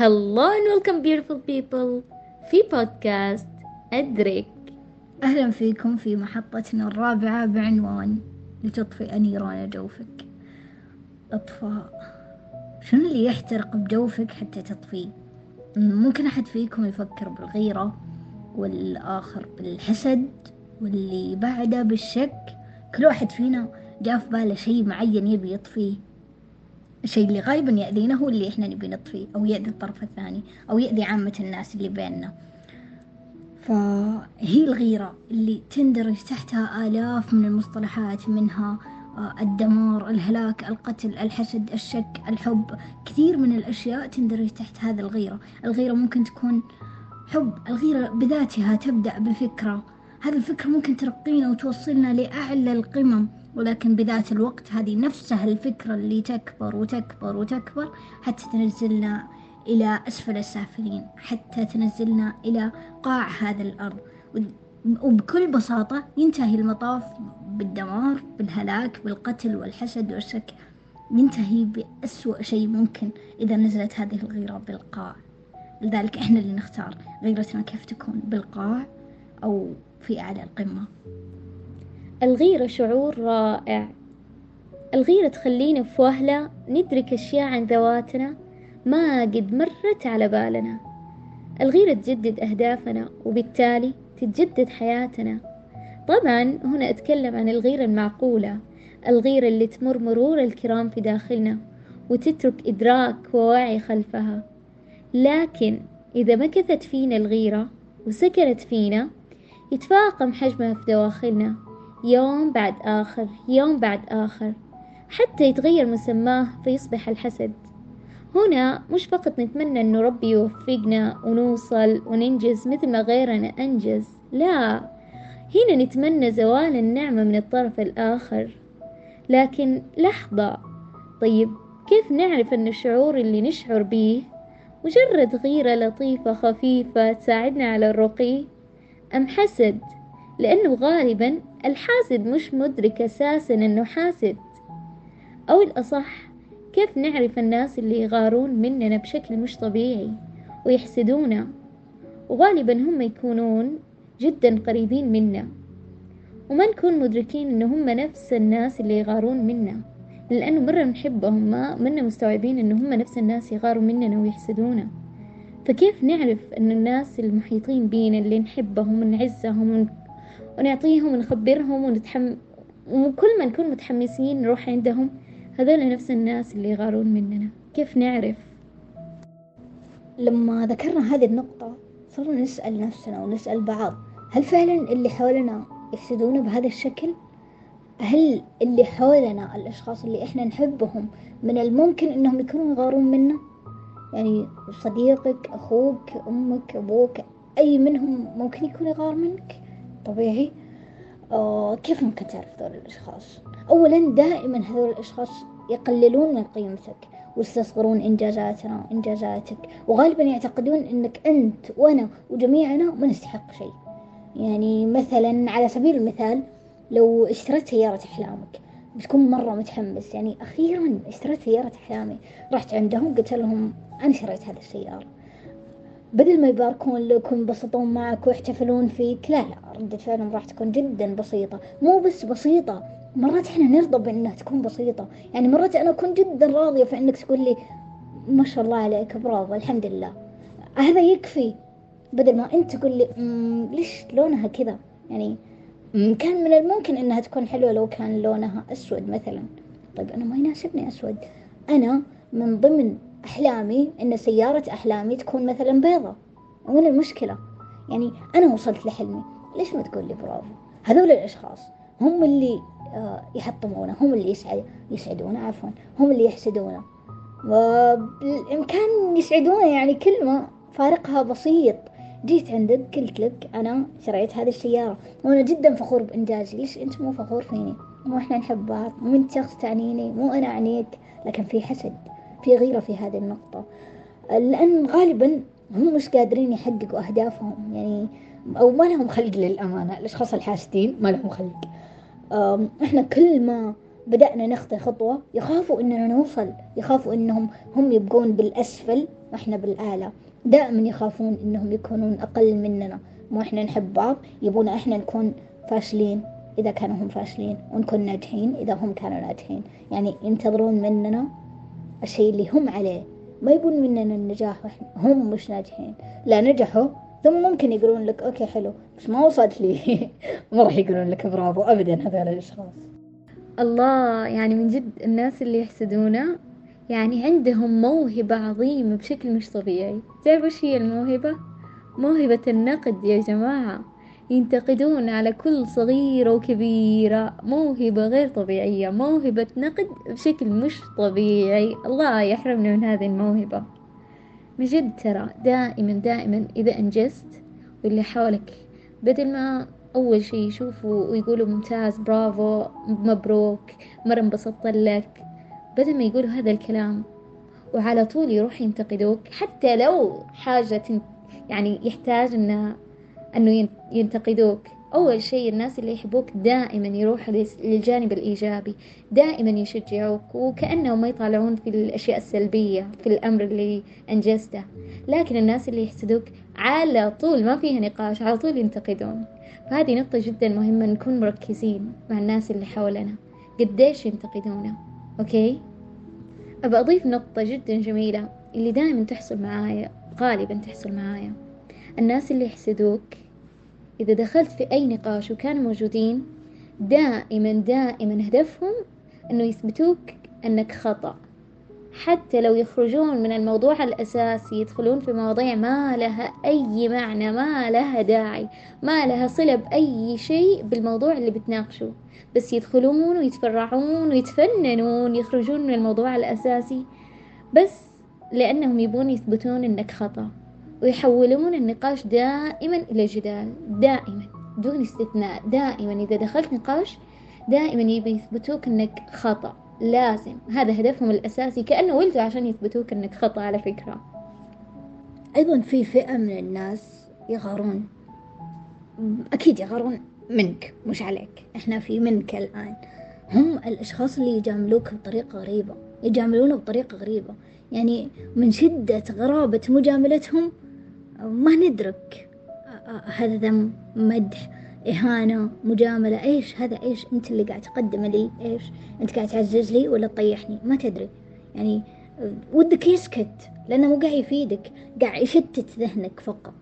Hello and welcome beautiful people في بودكاست أدرك. أهلا فيكم في محطتنا الرابعة بعنوان لتطفئ نيران جوفك. أطفاء، شنو اللي يحترق بجوفك حتى تطفيه؟ ممكن أحد فيكم يفكر بالغيرة، والآخر بالحسد، واللي بعده بالشك. كل واحد فينا جاء في باله شيء معين يبي يطفيه، الشيء اللي غايبا يأذينا هو اللي إحنا نبي نطفيه، أو يأذي الطرف الثاني، أو يأذي عامة الناس اللي بيننا. فهي الغيرة اللي تندرج تحتها آلاف من المصطلحات، منها الدمار، الهلاك، القتل، الحسد، الشك، الحب. كثير من الأشياء تندرج تحت هذا الغيرة. الغيرة ممكن تكون حب، الغيرة بذاتها تبدأ بفكرة، هذه الفكرة ممكن ترقينا وتوصلنا لأعلى القمم، ولكن بذات الوقت هذه نفسها الفكرة اللي تكبر وتكبر وتكبر حتى تنزلنا إلى أسفل السافلين، حتى تنزلنا إلى قاع هذا الأرض. وبكل بساطة ينتهي المطاف بالدمار، بالهلاك، بالقتل والحسد والشك، ينتهي بأسوأ شيء ممكن إذا نزلت هذه الغيرة بالقاع. لذلك إحنا اللي نختار غيرتنا كيف تكون، بالقاع أو في أعلى القمة. الغيرة شعور رائع، الغيرة تخلينا في وهلة ندرك أشياء عن ذواتنا ما قد مرت على بالنا. الغيرة تجدد أهدافنا وبالتالي تتجدد حياتنا. طبعا هنا أتكلم عن الغيرة المعقولة، الغيرة اللي تمر مرور الكرام في داخلنا وتترك إدراك ووعي خلفها. لكن إذا مكثت فينا الغيرة وسكنت فينا، يتفاقم حجمها في دواخلنا يوم بعد آخر، يوم بعد آخر، حتى يتغير مسماه فيصبح الحسد. هنا مش فقط نتمنى أنه ربي يوفقنا ونوصل وننجز مثل ما غيرنا أنجز، لا، هنا نتمنى زوال النعمة من الطرف الآخر. لكن لحظة، طيب كيف نعرف أن الشعور اللي نشعر به مجرد غيرة لطيفة خفيفة تساعدنا على الرقي، أم حسد؟ لأنه غالبا الحاسد مش مدرك أساسا أنه حاسد. أو الأصح، كيف نعرف الناس اللي يغارون مننا بشكل مش طبيعي ويحسدونا؟ وغالبا هم يكونون جدا قريبين منا، وما نكون مدركين أنه هم نفس الناس اللي يغارون منا، لأنه مرة نحبهم ما منا مستوعبين أنه هم نفس الناس يغاروا مننا ويحسدونا. فكيف نعرف أن الناس المحيطين بينا اللي نحبهم ونعزهم ونعطيهم ونخبرهم وكل ما نكون متحمسين نروح عندهم، هذول نفس الناس اللي يغارون مننا؟ كيف نعرف؟ لما ذكرنا هذه النقطة صرنا نسأل نفسنا ونسأل بعض، هل فعلا اللي حولنا يحسدونا بهذا الشكل؟ هل اللي حولنا، الأشخاص اللي إحنا نحبهم، من الممكن أنهم يكونوا يغارون منا؟ يعني صديقك، أخوك، أمك، أبوك، أي منهم ممكن يكون يغار منك؟ طبيعي. كيف ممكن تعرف هذول الأشخاص؟ أولا، دائما هذول الأشخاص يقللون من قيمتك ويستصغرون إنجازاتنا وإنجازاتك، وغالبا يعتقدون أنك أنت وأنا وجميعنا ما نستحق شيء. يعني مثلا على سبيل المثال، لو اشتريت سيارة أحلامك بتكون مرة متحمس، يعني أخيرا اشتريت سيارة أحلامي. رحت عندهم قلت لهم أنا شريت هذه السيارة، بدل ما يباركون لك وينبسطون معك ويحتفلون فيك، لا، ردة فعلهم راح تكون جدا بسيطة. مو بس بسيطة، مرات إحنا نرضى بأنها تكون بسيطة. يعني مرات أنا أكون جدا راضية فإنك تقول لي ما شاء الله عليك، برافو، الحمد لله، هذا يكفي، بدل ما أنت تقول لي ليش لونها كذا. يعني كان من الممكن أنها تكون حلوة لو كان لونها أسود مثلا. طيب أنا ما يناسبني أسود، أنا من ضمن أحلامي أن سيارة أحلامي تكون مثلا بيضة، وين المشكلة؟ يعني أنا وصلت لحلمي، ليش ما تقول لي برافو؟ هذول الأشخاص هم اللي يحطمونا، هم اللي يسعدونا، عفوا، هم اللي يحسدونا، والإمكان يسعدونا. يعني كلمة فارقها بسيط، جيت عندك قلت لك أنا شريت هذه السيارة وأنا جدا فخور بإنجازي، ليش أنت مو فخور فيني؟ مو إحنا نحب بعض؟ مو أنت شخص تعنيني؟ مو أنا أعنيك؟ لكن في حسد، في غيرة في هذه النقطة، لأن غالبا هم مش قادرين يحققوا أهدافهم، يعني أو ما لهم خلق. للأمانة الأشخاص الحاسدين ما لهم خلق. إحنا كل ما بدأنا نخطي خطوة يخافوا إننا نوصل، يخافوا إنهم هم يبقون بالأسفل وإحنا بالآلة. دائما يخافون إنهم يكونون أقل مننا، مو إحنا نحب بعض، يبون إحنا نكون فاشلين إذا كانوا هم فاشلين، ونكون ناجحين إذا هم كانوا ناجحين. يعني ينتظرون مننا الشيء اللي هم عليه، ما يبون مننا النجاح وإحنا هم مش ناجحين. لا نجحوا ثم ممكن يقولون لك أوكي حلو بس ما وصلت لي ما راح يقولون لك برافو أبدا هذول الأشخاص. الله، يعني من جد الناس اللي يحسدونا يعني عندهم موهبة عظيمة بشكل مش طبيعي. تعرفوا ايش هي الموهبة؟ موهبة النقد يا جماعة. ينتقدون على كل صغيرة وكبيرة، موهبة غير طبيعية، موهبة نقد بشكل مش طبيعي. الله يحرمنا من هذه الموهبة من جد. ترى دائما دائما إذا أنجزت واللي حولك بدل ما أول شيء يشوفوا ويقولوا ممتاز برافو مبروك مرة انبسطت لك، بدل ما يقولوا هذا الكلام وعلى طول يروح ينتقدوك، حتى لو حاجة يعني يحتاج أنه ينتقدوك. أول شيء الناس اللي يحبوك دائما يروحوا للجانب الإيجابي، دائما يشجعوك وكأنهم ما يطالعون في الأشياء السلبية في الأمر اللي أنجزته. لكن الناس اللي يحسدوك على طول ما فيها نقاش، على طول ينتقدون. فهذه نقطة جدا مهمة، نكون مركزين مع الناس اللي حولنا قديش ينتقدونا. أوكي، أبى أضيف نقطة جدا جميلة اللي دائما تحصل معايا، غالبا تحصل معايا. الناس اللي يحسدوك إذا دخلت في أي نقاش وكانوا موجودين، دائما دائما هدفهم أنه يثبتوك أنك خطأ، حتى لو يخرجون من الموضوع الأساسي يدخلون في مواضيع ما لها أي معنى، ما لها داعي، ما لها صلة بأي شيء بالموضوع اللي بتناقشه، بس يدخلون ويتفرعون ويتفننون، يخرجون من الموضوع الأساسي بس لأنهم يبون يثبتون أنك خطأ، ويحولون النقاش دائما إلى جدال، دائما دون استثناء. دائما إذا دخلت نقاش دائما يبي يثبتوك أنك خطأ، لازم، هذا هدفهم الأساسي، كأنه ولدوا عشان يثبتوك أنك خطأ. على فكرة أيضا في فئة من الناس يغارون، أكيد يغارون منك مش عليك، إحنا في منك الآن. هم الأشخاص اللي يجاملوك بطريقة غريبة، يجاملونه بطريقة غريبة، يعني من شدة غرابة مجاملتهم ما ندرك هذا ذم، مدح، إهانة، مجاملة، إيش هذا؟ إيش أنت اللي قاعد تقدم لي؟ إيش أنت قاعد تعزز لي ولا تطيحني؟ ما تدري، يعني ودك يسكت لأنه مو قاعد يفيدك، قاعد يشتت ذهنك فقط،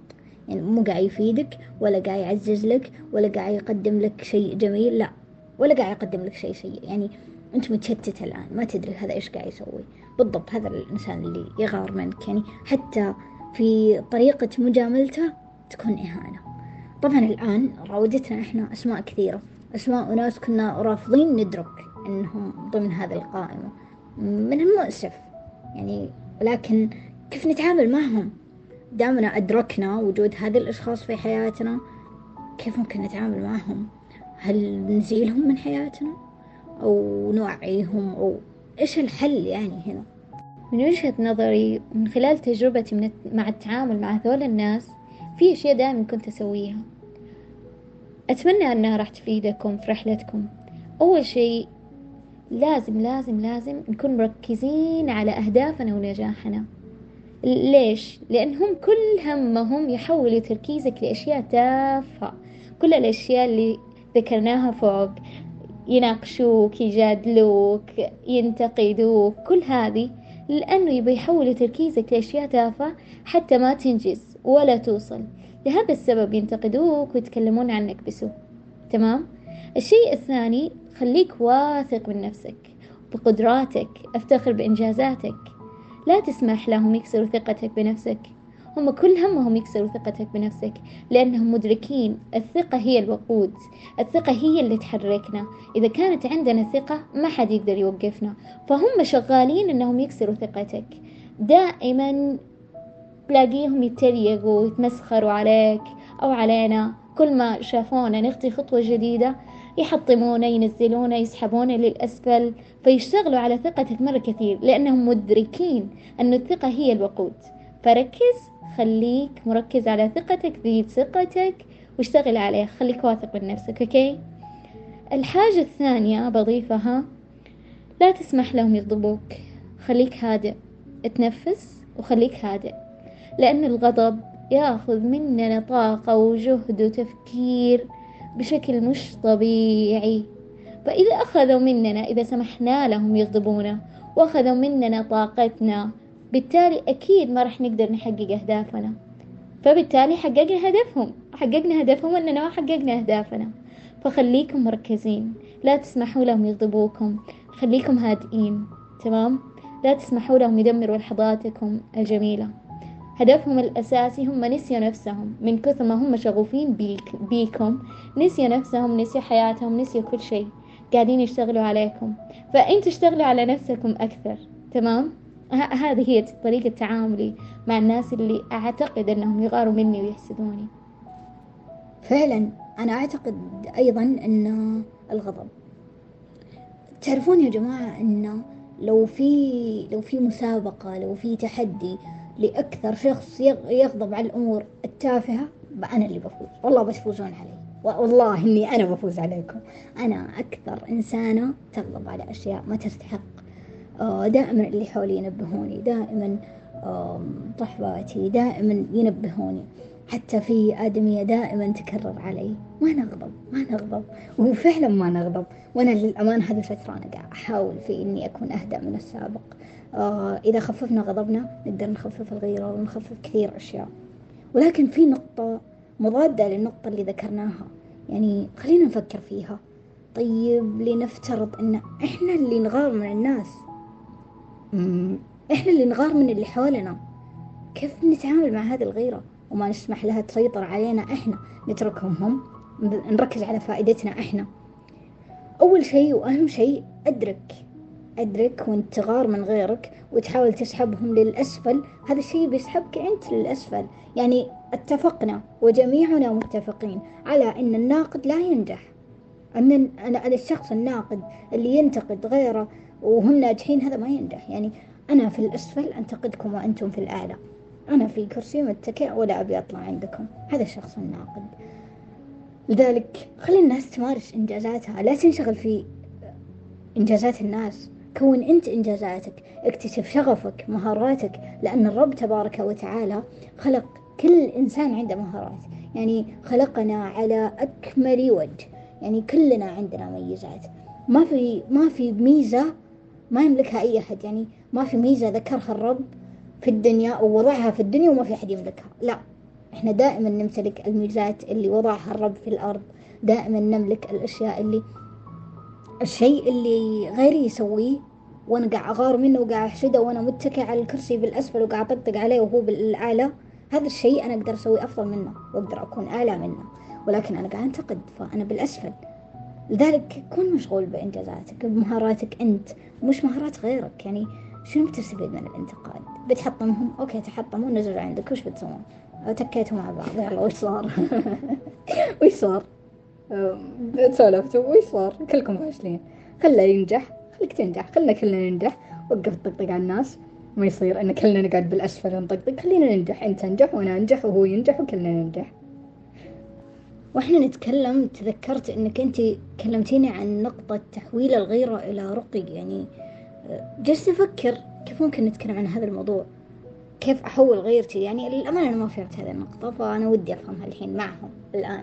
يعني مو قاعد يفيدك ولا قاعد يعزز لك ولا قاعد يقدم لك شيء جميل، لا، ولا قاعد يقدم لك شيء سيء. يعني أنت متشتت الآن، ما تدري هذا إيش قاعد يسوي بالضبط. هذا الإنسان اللي يغار منك، يعني حتى في طريقة مجاملته تكون إهانة. طبعا الآن راودتنا إحنا أسماء كثيرة، أسماء وناس كنا رافضين ندرك أنهم ضمن هذه القائمة، من المؤسف يعني، لكن كيف نتعامل معهم؟ دامنا أدركنا وجود هذه الأشخاص في حياتنا، كيف ممكن نتعامل معهم؟ هل نزيلهم من حياتنا أو نوعيهم أو إيش الحل يعني هنا؟ من وجهة نظري، من خلال تجربتي مع التعامل مع هذول الناس، في أشياء دائما كنت أسويها أتمنى أنها راح تفيدكم في رحلتكم. أول شيء لازم لازم لازم نكون مركزين على أهدافنا ونجاحنا. ليش؟ لأنهم كل همهم يحولوا تركيزك لأشياء تافهة. كل الأشياء اللي ذكرناها فوق، يناقشوك، يجادلوك، ينتقدوك، كل هذه لأنه يبي يحول تركيزك لأشياء تافهة حتى ما تنجز ولا توصل. لهذا السبب ينتقدوك ويتكلمون عنك بسوء. تمام؟ الشيء الثاني، خليك واثق من نفسك، بقدراتك، افتخر بإنجازاتك. لا تسمح لهم يكسروا ثقتك بنفسك. هم كل همهم يكسروا ثقتك بنفسك، لأنهم مدركين الثقة هي الوقود، الثقة هي اللي تحركنا. إذا كانت عندنا ثقة ما حد يقدر يوقفنا، فهم شغالين أنهم يكسروا ثقتك. دائما تلاقيهم يتريقوا ويتمسخروا عليك أو علينا، كل ما شافونا نخطي خطوة جديدة يحطمونا، ينزلونا، يسحبونا للأسفل، فيشتغلوا على ثقتك مرة كثير، لأنهم مدركين أن الثقة هي الوقود. فركز، خليك مركز على ثقتك، زيد ثقتك واشتغل عليها، خليك واثق من نفسك. أوكي. الحاجة الثانية بضيفها، لا تسمح لهم يغضبوك، خليك هادئ، اتنفس وخليك هادئ، لأن الغضب يأخذ مننا طاقة وجهد وتفكير بشكل مش طبيعي. فإذا أخذوا مننا، إذا سمحنا لهم يغضبونا وأخذوا مننا طاقتنا، بالتالي أكيد ما رح نقدر نحقق أهدافنا. فبالتالي حققنا هدفهم أننا ما حققنا أهدافنا. فخليكم مركزين، لا تسمحوا لهم يغضبوكم، خليكم هادئين، تمام؟ لا تسمحوا لهم يدمروا لحظاتكم الجميلة. هدفهم الأساسي هم نسيوا نفسهم، من كثر ما هم شغوفين بيكم نسيوا نفسهم، نسيوا حياتهم، نسيوا كل شيء، قاعدين يشتغلوا عليكم. فأنتوا اشتغلوا على نفسكم أكثر، تمام؟ هذه هي طريقة تعاملي مع الناس اللي أعتقد أنهم يغاروا مني ويحسدوني. فعلا أنا أعتقد أيضا أن الغضب، تعرفون يا جماعة أن لو في مسابقة، لو في تحدي لأكثر شخص يغضب على الأمور التافهة، أنا اللي بفوز، والله بتفوزون علي، والله إني أنا بفوز عليكم. أنا أكثر إنسانة تغضب على أشياء ما تستحق. دائما اللي حولي ينبهوني، دائما صحباتي دائما ينبهوني، حتى في آدمية دائما تكرر علي ما نغضب، وفعلا ما نغضب. وأنا للأمان هذه الفترة أنا قاعد أحاول في إني أكون أهدأ من السابق. إذا خففنا غضبنا نقدر نخفف الغيرة ونخفف كثير أشياء. ولكن في نقطة مضادة للنقطة اللي ذكرناها، يعني خلينا نفكر فيها. طيب لنفترض أن إحنا اللي نغار من الناس، إحنا اللي نغار من اللي حولنا، كيف نتعامل مع هذه الغيرة وما نسمح لها تسيطر علينا؟ إحنا نتركهم هم، نركز على فائدتنا إحنا. أول شيء وأهم شيء أدرك وأنت تغار من غيرك وتحاول تسحبهم للأسفل، هذا الشيء بيسحبك أنت للأسفل. يعني اتفقنا وجميعنا متفقين على أن الناقد لا ينجح، أن أنا الشخص الناقد اللي ينتقد غيره وهم ناجحين هذا ما ينجح. يعني أنا في الأسفل أنتقدكم وأنتم في الأعلى، أنا في كرسي متكئ ولا أبي أطلع عندكم، هذا الشخص الناقد. لذلك خلي الناس تمارس إنجازاتها، لا تنشغل في إنجازات الناس، كون أنت إنجازاتك، اكتشف شغفك، مهاراتك، لأن الرب تبارك وتعالى خلق كل إنسان عنده مهارات، يعني خلقنا على أكمل وجه، يعني كلنا عندنا ميزات، ما في ميزة ما يملكها أي أحد. يعني ما في ميزة ذكرها الرب في الدنيا ووضعها في الدنيا وما في أحد يملكها، لا، إحنا دائما نمتلك الميزات اللي وضعها الرب في الأرض، دائما نملك الأشياء اللي الشيء اللي غيري يسويه وأنا قاعد أغار منه وقاعد أحسده وأنا متكئ على الكرسي بالأسفل وقاعد أطقطق عليه وهو بالأعلى، هذا الشيء أنا أقدر أسوي أفضل منه وأقدر أكون أعلى منه، ولكن أنا قاعد أنتقد فأنا بالأسفل. لذلك كن مشغول بإنجازاتك، بمهاراتك أنت، مش مهارات غيرك. يعني شنو بتستفيد من الانتقاد؟ بتحطمهم، أوكي تحطموا نزلوا عندك، وش بتسوون؟ تكيتوا مع بعض، يلا وش صار؟ وش صار؟ تسولفتوا، وش صار؟ كلكم فاشلين، خلّه ينجح، خليك تنجح، خلنا كلنا ننجح، وقف الطقطق على الناس، ما يصير إن كلنا نقعد بالأسفل ونطقطق، خلينا ننجح، أنت ننجح وأنا أنجح وهو ينجح وكلنا ننجح. وإحنا نتكلم تذكرت إنك أنت كلمتيني عن نقطة تحويل الغيرة إلى رقي، يعني جلست أفكر كيف ممكن نتكلم عن هذا الموضوع، كيف أحول غيرتي. يعني للأمانة أنا ما فهمت هذه النقطة، فأنا ودي أفهمها الحين معهم الآن.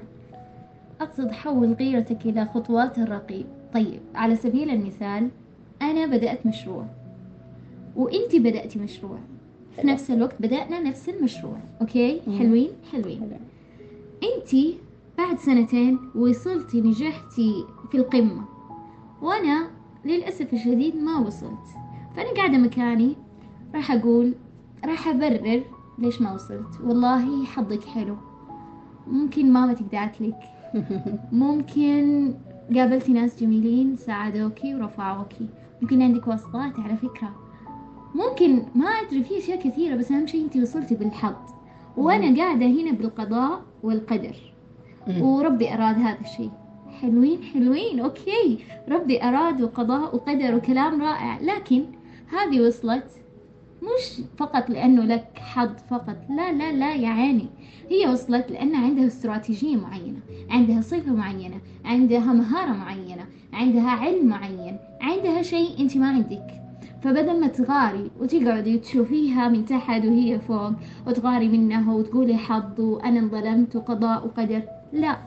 أقصد حول غيرتك إلى خطوات الرقي. طيب على سبيل المثال أنا بدأت مشروع وإنتي بدأتي مشروع في نفس الوقت، بدأنا نفس المشروع، أوكي حلوين. إنتي بعد 2 وصلتي نجحتي في القمة وأنا للأسف الشديد ما وصلت، فأنا قاعدة مكاني راح أبرر ليش ما وصلت. والله حظك حلو، ممكن ماما تقدعت لك، ممكن قابلتي ناس جميلين ساعدوكي ورفعوكي، ممكن عندك واسطات على فكرة، ممكن ما أدري، فيه أشياء كثيرة، بس أهم شيء أنتي وصلتي بالحظ وأنا قاعدة هنا بالقضاء والقدر وربي أراد هذا الشيء. حلوين أوكي، ربي أراد وقضاء وقدر وكلام رائع، لكن هذه وصلت مش فقط لأنه لك حظ فقط، لا لا لا يا عيني، هي وصلت لأنها عندها استراتيجية معينة، عندها صفة معينة، عندها مهارة معينة، عندها علم معين، عندها شيء أنت ما عندك. فبدل ما تغاري وتقعدي تشوفيها من تحت وهي فوق وتغاري منها وتقولي حظ وأنا انظلمت وقضاء وقدر، لا،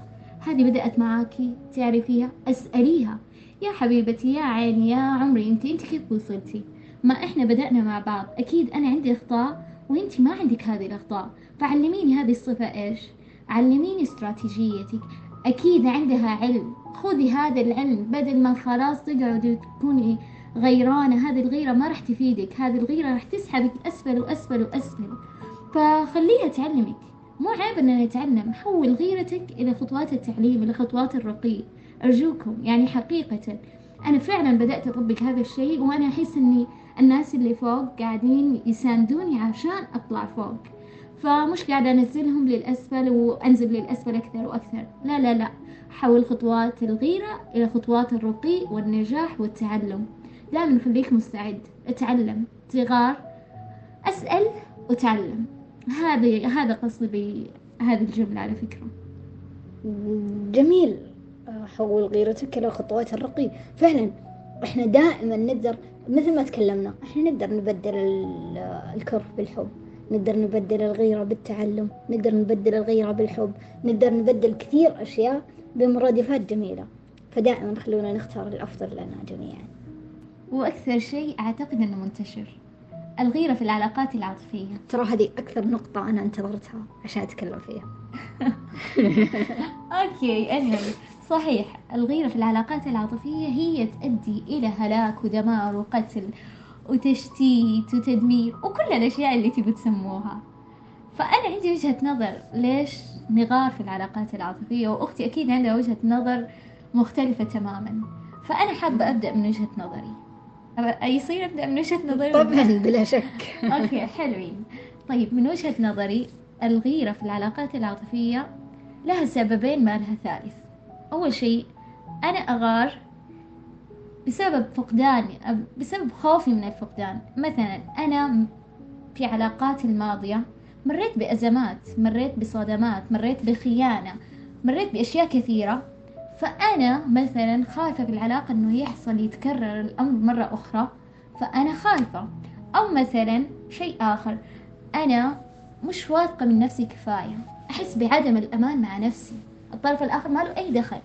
هذه بدأت معاكي تعرفيها، أسأليها يا حبيبتي يا عيني يا عمري أنت كيف وصلتي؟ ما إحنا بدأنا مع بعض، أكيد أنا عندي أخطاء وإنتي ما عندك هذه الأخطاء، فعلميني هذه الصفة إيش؟ علميني استراتيجيتك. أكيد عندها علم، خذي هذا العلم بدل ما خلاص تقعدي تكوني غيرانة، هذه الغيرة ما راح تفيدك، هذه الغيرة راح تسحبك أسفل وأسفل وأسفل. فخليها تعلمك، مو عيب أننا نتعلم، حول غيرتك إلى خطوات التعليم، إلى خطوات الرقي، أرجوكم. يعني حقيقة أنا فعلا بدأت أطبق هذا الشيء، وأنا أحس أني الناس اللي فوق قاعدين يساندوني عشان أطلع فوق، فمش قاعدة أنزلهم للأسفل وأنزل للأسفل أكثر وأكثر، لا لا لا، حول خطوات الغيرة إلى خطوات الرقي والنجاح والتعلم. دائما خليك مستعد، اتعلم، تغار، أسأل وتعلم. هذا قصدي بهذه الجملة على فكرة. جميل، حول غيرتك إلى خطوات الرقي. فعلا إحنا دائما نقدر، مثل ما تكلمنا، إحنا نقدر نبدل الكره بالحب، نقدر نبدل الغيرة بالتعلم، نقدر نبدل الغيرة بالحب، نقدر نبدل كثير أشياء بمرادفات جميلة. فدائما خلونا نختار الأفضل لنا جميعا. وأكثر شيء أعتقد أنه منتشر الغيرة في العلاقات العاطفية، ترى هذه أكثر نقطة أنا انتظرتها عشان أتكلم فيها. أوكي أجل، صحيح، الغيرة في العلاقات العاطفية هي تؤدي إلى هلاك ودمار وقتل وتشتيت وتدمير وكل الأشياء اللي تبي تسموها. فأنا عندي وجهة نظر ليش نغار في العلاقات العاطفية، وأختي أكيد عندها وجهة نظر مختلفة تماما، فأنا حابة أبدأ من وجهة نظري. يصير أبدأ من وجهة نظري؟ طبعا بلا شك. أوكي حلوين. طيب، من وجهة نظري الغيرة في العلاقات العاطفية لها سببين ما لها ثالث. أول شيء أنا أغار بسبب فقداني، بسبب خوفي من الفقدان. مثلا أنا في علاقاتي الماضية مريت بأزمات، مريت بصدمات، مريت بخيانة، مريت بأشياء كثيرة، فأنا مثلا خايفة في العلاقة أنه يحصل يتكرر الأمر مرة أخرى، فأنا خايفة. أو مثلا شيء آخر، أنا مش واثقة من نفسي كفاية، أحس بعدم الأمان مع نفسي، الطرف الآخر ما له أي دخل،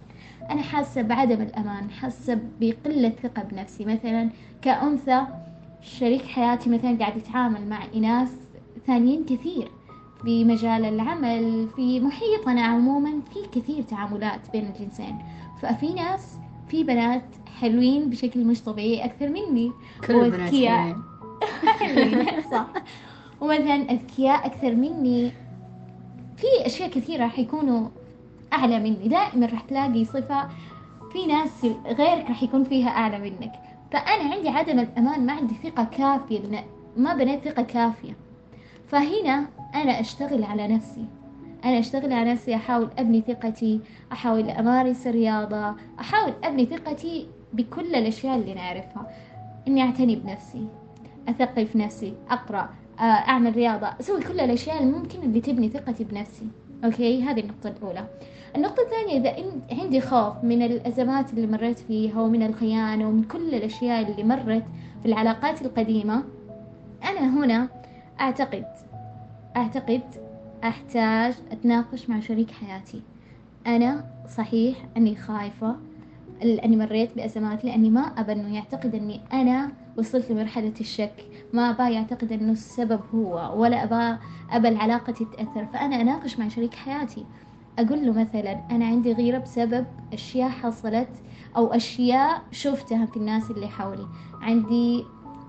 أنا حاسة بعدم الأمان، حاسة بقلة ثقة بنفسي. مثلا كأنثى، شريك حياتي مثلا قاعد يتعامل مع إناث ثانيين كثير في مجال العمل، في محيطنا عموما في كثير تعاملات بين الجنسين، ففي ناس، في بنات حلوين بشكل مش طبيعي أكثر مني، كل بنات حلوين صح، ومثلا أذكياء أكثر مني، في أشياء كثيرة راح يكونوا أعلى مني. دائما رح تلاقي صفة في ناس غيرك رح يكون فيها أعلى منك. فأنا عندي عدم الأمان، ما عندي ثقة كافية، ما بنيت ثقة كافية. فهنا أنا أشتغل على نفسي، أحاول أبني ثقتي، أحاول أمارس رياضة، أحاول أبني ثقتي بكل الأشياء اللي نعرفها، إني أعتني بنفسي، أثقف نفسي، أقرأ، أعمل رياضة، أسوي كل الأشياء الممكن اللي تبني ثقتي بنفسي. أوكي، هذه النقطة الأولى. النقطة الثانية، إذا عندي خوف من الأزمات اللي مريت فيها ومن الخيانة ومن كل الأشياء اللي مرت في العلاقات القديمة، أنا هنا أعتقد أحتاج أتناقش مع شريك حياتي. أنا صحيح أني خايفة لأني مريت بأزمات، لأني ما أبى أنه يعتقد أني أنا وصلت لمرحلة الشك، ما أبى يعتقد أنه السبب هو، ولا أبى العلاقة تتأثر. فأنا أناقش مع شريك حياتي، أقول له مثلا أنا عندي غيرة بسبب أشياء حصلت أو أشياء شفتها في الناس اللي حولي، عندي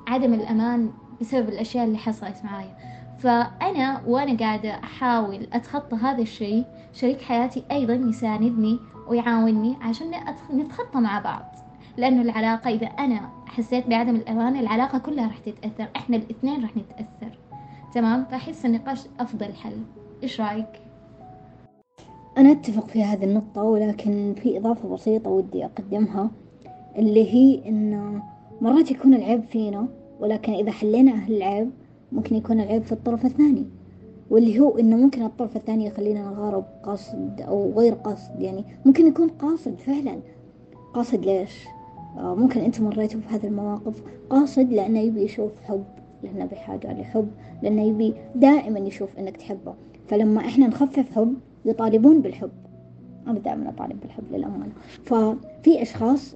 عدم الأمان بسبب الأشياء اللي حصلت معايا. فأنا وأنا قاعدة أحاول أتخطى هذا الشيء، شريك حياتي أيضا يساندني ويعاونني عشان نتخطى مع بعض، لأنه العلاقة إذا أنا حسيت بعدم الأمان العلاقة كلها رح تتأثر، إحنا الاثنين رح نتأثر. تمام، فأحس النقاش أفضل حل. إيش رأيك؟ أنا أتفق في هذه النقطة، ولكن في إضافة بسيطة ودي أقدمها، اللي هي إن مرات يكون العيب فينا، ولكن إذا حلينا العيب ممكن يكون العيب في الطرف الثاني، واللي هو إنه ممكن الطرف الثاني يخلينا نغارب قاصد أو غير قاصد. يعني ممكن يكون قاصد فعلا، قاصد ليش؟ ممكن أنتم مريتوا بهذه المواقف. قاصد لأنه يبي يشوف حب، لأنه بحاجة لحب، لأنه يبي دائما يشوف إنك تحبه. فلما إحنا نخفف حب يطالبون بالحب. أنا دائما أطالب بالحب للأمانة. ففي أشخاص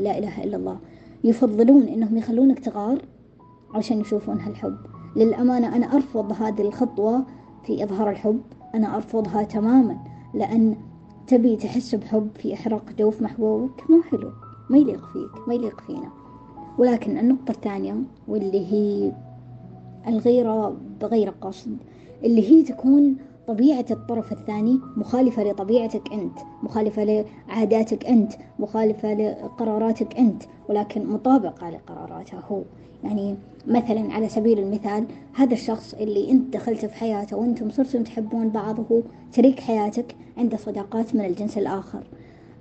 لا إله إلا الله يفضلون إنهم يخلونك تغار عشان يشوفون هالحب. للأمانة أنا أرفض هذه الخطوة في إظهار الحب، أنا أرفضها تماما، لأن تبي تحس بحب في إحراق جوف محبوبك مو حلو، ما يليق فيك، ما يليق فينا. ولكن النقطة الثانية واللي هي الغيرة بغير قصد، اللي هي تكون طبيعة الطرف الثاني مخالفة لطبيعتك أنت، مخالفة لعاداتك أنت، مخالفة لقراراتك أنت، ولكن مطابقة لقراراته هو. يعني مثلا على سبيل المثال، هذا الشخص اللي أنت دخلت في حياته وأنتم صرتم تحبون بعض، هو شريك حياتك، عنده صداقات من الجنس الآخر،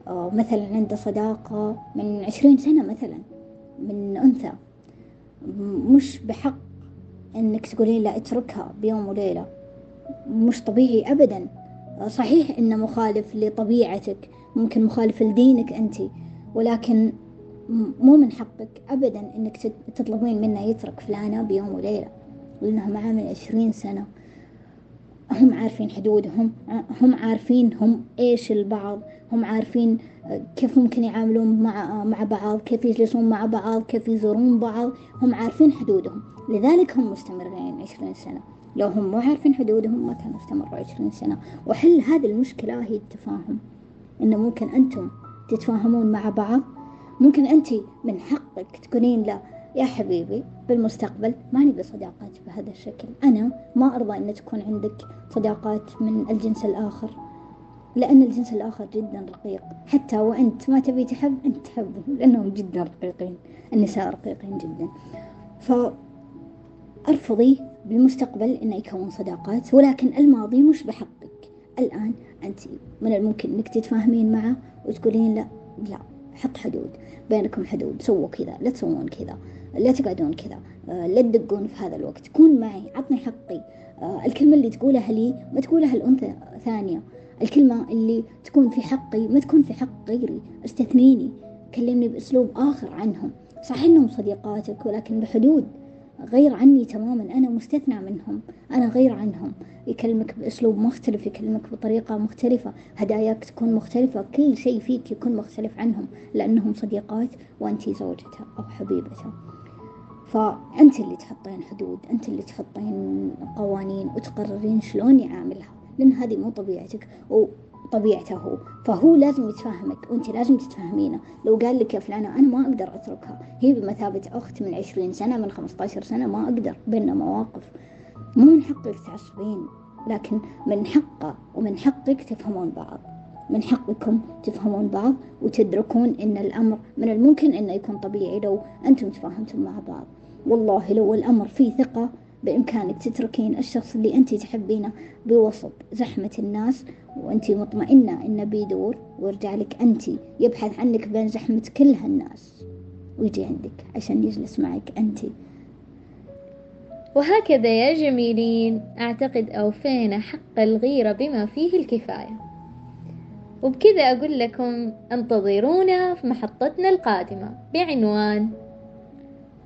مثلا عنده صداقة من 20 سنة مثلا من أنثى. مش بحق أنك تقولين لا اتركها بيوم وليلة، مش طبيعي أبدا. صحيح إنه مخالف لطبيعتك، ممكن مخالف لدينك أنت، ولكن مو من حقك أبدا إنك تطلبين منه يترك فلانة بيوم وليلة، لأنه معاه من 20 سنة. هم عارفين حدودهم، هم عارفين هم إيش البعض، هم عارفين كيف ممكن يعاملون مع بعض، كيف يجلسون مع بعض، كيف يزورون بعض، هم عارفين حدودهم، لذلك هم مستمرين 20 سنة. لو هم مو عارفين حدودهم ما كانوا استمروا 20 سنة. وحل هذه المشكلة هي التفاهم، إنه ممكن أنتم تتفاهمون مع بعض. ممكن أنت من حقك تقولين لا يا حبيبي بالمستقبل ما نبي صداقات بهذا الشكل، أنا ما أرضى إن تكون عندك صداقات من الجنس الآخر، لأن الجنس الآخر جدا رقيق، حتى وأنت ما تبي تحب أنت تحبه، لأنهم جدا رقيقين، النساء رقيقين جدا. فأرفضي بالمستقبل إنه يكون صداقات، ولكن الماضي مش بحقك. الآن أنت من الممكن إنك تتفاهمين معه وتقولين لا، حط حدود بينكم، حدود، سووا كذا، لا تسوون كذا، لا تقعدون كذا، لا تدقون في هذا الوقت، كون معي، عطني حقي. الكلمة اللي تقولها لي ما تقولها الأنثى ثانية، الكلمة اللي تكون في حقي ما تكون في حق غيري، استثنيني، كلمني بأسلوب آخر عنهم. صح إنهم صديقاتك ولكن بحدود، غير عني تماما، أنا مستثنى منهم، أنا غير عنهم. يكلمك بأسلوب مختلف، يكلمك بطريقة مختلفة، هداياك تكون مختلفة، كل شيء فيك يكون مختلف عنهم، لأنهم صديقات وأنتي زوجتها أو حبيبتها. فأنت اللي تحطين حدود، أنت اللي تحطين قوانين وتقررين شلون يعاملها، لأن هذه مو طبيعتك وطبيعته هو. فهو لازم يتفهمك وأنت لازم تتفهمينه. لو قال لك يا فلانة أنا ما أقدر أتركها، هي بمثابة أخت من 20 سنة، من 15 سنة، ما أقدر، بيننا مواقف. مو من حقك تعصبين، لكن من حقه ومن حقك تفهمون بعض، من حقكم تفهمون بعض وتدركون إن الأمر من الممكن إنه يكون طبيعي لو أنتم تفاهمتم مع بعض. والله لو الأمر فيه ثقة بإمكانك تتركين الشخص اللي أنت تحبينه بوسط زحمة الناس، وأنت مطمئنة إنه بيدور ويرجع لك أنت، يبحث عنك بين زحمة كل هالناس ويجي عندك عشان يجلس معك أنت. وهكذا يا جميلين أعتقد أوفينا حق الغيرة بما فيه الكفاية. وبكذا أقول لكم انتظرونا في محطتنا القادمة بعنوان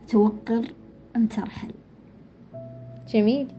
توقر أم ترحل. جميل.